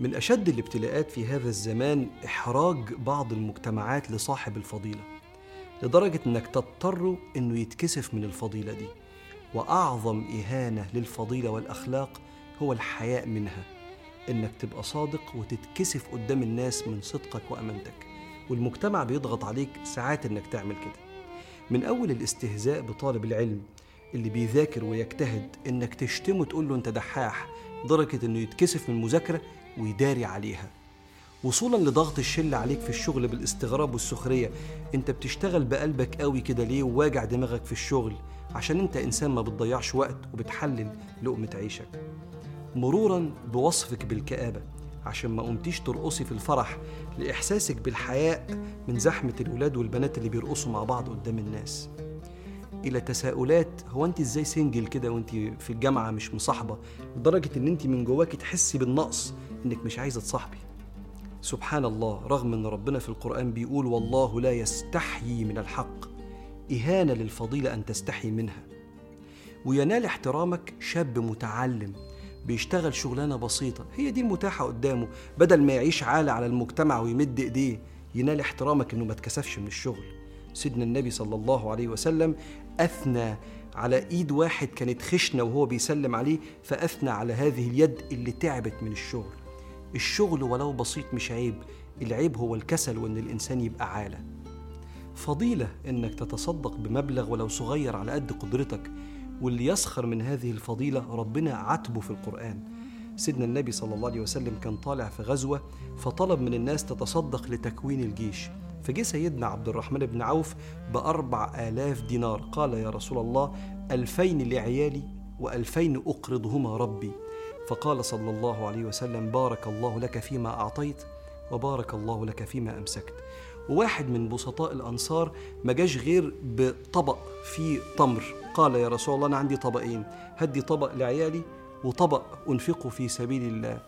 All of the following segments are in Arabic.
من أشد الابتلاءات في هذا الزمان إحراج بعض المجتمعات لصاحب الفضيلة، لدرجة أنك تضطر أنه يتكسف من الفضيلة دي. وأعظم إهانة للفضيلة والأخلاق هو الحياء منها، أنك تبقى صادق وتتكسف قدام الناس من صدقك وأمانتك، والمجتمع بيضغط عليك ساعات أنك تعمل كده. من أول الاستهزاء بطالب العلم اللي بيذاكر ويجتهد، أنك تشتمه وتقول له أنت دحاح، درجة أنه يتكسف من المذاكرة ويداري عليها. وصولا لضغط الشلة عليك في الشغل بالاستغراب والسخرية، أنت بتشتغل بقلبك قوي كده ليه وواجع دماغك في الشغل؟ عشان أنت إنسان ما بتضيعش وقت وبتحلل لقمة عيشك. مرورا بوصفك بالكآبة عشان ما قمتيش ترقصي في الفرح، لإحساسك بالحياء من زحمة الولاد والبنات اللي بيرقصوا مع بعض قدام الناس، إلى تساؤلات هو أنت إزاي سنجل كده وأنت في الجامعة مش مصاحبة، لدرجة أن أنت من جواك تحسي بالنقص أنك مش عايزة تصاحبي. سبحان الله، رغم أن ربنا في القرآن بيقول والله لا يستحيي من الحق، إهانة للفضيلة أن تستحي منها. وينال احترامك شاب متعلم بيشتغل شغلانة بسيطة هي دي المتاحة قدامه، بدل ما يعيش عالة على المجتمع ويمد إيديه، ينال احترامك أنه ما تكسفش من الشغل. سيدنا النبي صلى الله عليه وسلم أثنى على إيد واحد كانت خشنة وهو بيسلم عليه، فأثنى على هذه اليد اللي تعبت من الشغل. الشغل ولو بسيط مش عيب، العيب هو الكسل وأن الإنسان يبقى عالة. فضيلة أنك تتصدق بمبلغ ولو صغير على قد قدرتك، واللي يسخر من هذه الفضيلة ربنا عاتبه في القرآن. سيدنا النبي صلى الله عليه وسلم كان طالع في غزوة، فطلب من الناس تتصدق لتكوين الجيش، فجاء سيدنا عبد الرحمن بن عوف ب4000 دينار، قال يا رسول الله 2000 لعيالي و2000 أقرضهما ربي. فقال صلى الله عليه وسلم بارك الله لك فيما أعطيت وبارك الله لك فيما أمسكت. وواحد من بسطاء الأنصار ما جاش غير بطبق فيه تمر، قال يا رسول الله أنا عندي طبقين، هدي طبق لعيالي وطبق أنفقه في سبيل الله.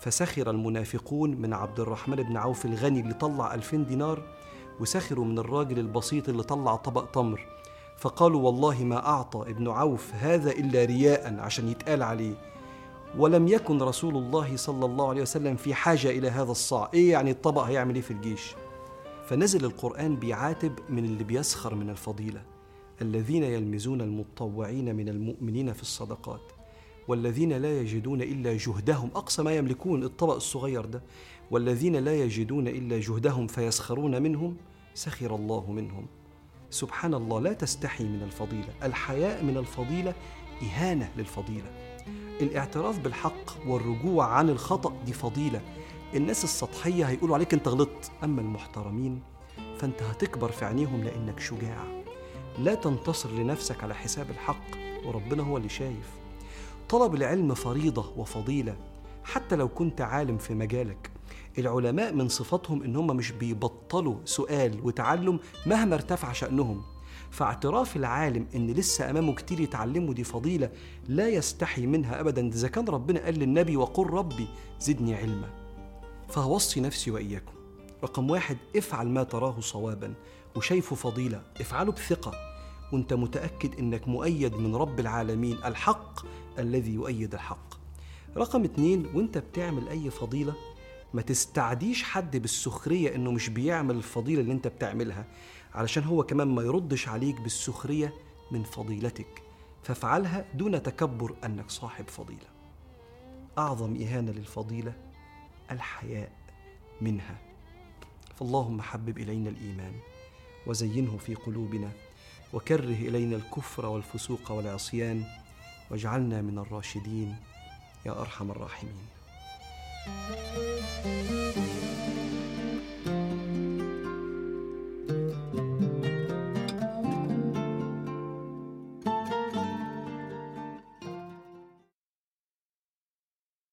فسخر المنافقون من عبد الرحمن بن عوف الغني اللي طلع 2000 دينار، وسخروا من الراجل البسيط اللي طلع طبق تمر، فقالوا والله ما أعطى ابن عوف هذا إلا رياء عشان يتقال عليه، ولم يكن رسول الله صلى الله عليه وسلم في حاجة إلى هذا الصاع، إيه يعني الطبق هيعمل إيه في الجيش؟ فنزل القرآن بيعاتب من اللي بيسخر من الفضيلة، الذين يلمزون المتطوعين من المؤمنين في الصدقات والذين لا يجدون إلا جهدهم، أقصى ما يملكون الطبق الصغير ده، والذين لا يجدون إلا جهدهم فيسخرون منهم سخر الله منهم. سبحان الله، لا تستحي من الفضيلة، الحياء من الفضيلة إهانة للفضيلة. الاعتراف بالحق والرجوع عن الخطأ دي فضيلة. الناس السطحية هيقولوا عليك أنت غلطت، أما المحترمين فأنت هتكبر في عينيهم لأنك شجاع. لا تنتصر لنفسك على حساب الحق، وربنا هو اللي شايف. طلب العلم فريضة وفضيلة حتى لو كنت عالم في مجالك. العلماء من صفاتهم إنهم مش بيبطلوا سؤال وتعلم مهما ارتفع شأنهم، فاعتراف العالم إن لسه أمامه كتير يتعلمه دي فضيلة لا يستحي منها أبداً. إذا كان ربنا قال للنبي وقل ربي زدني علما، فهوصي نفسي وإياكم. رقم 1، افعل ما تراه صواباً وشايفه فضيلة، افعله بثقة وانت متأكد إنك مؤيد من رب العالمين، الحق الذي يؤيد الحق. رقم 2، وانت بتعمل أي فضيلة ما تستعديش حد بالسخرية إنه مش بيعمل الفضيلة اللي انت بتعملها، علشان هو كمان ما يردش عليك بالسخرية من فضيلتك، فافعلها دون تكبر أنك صاحب فضيلة. أعظم إهانة للفضيلة الحياء منها، فاللهم حبب إلينا الإيمان وزينه في قلوبنا، وكره إلينا الكفر والفسوق والعصيان، واجعلنا من الراشدين يا أرحم الراحمين.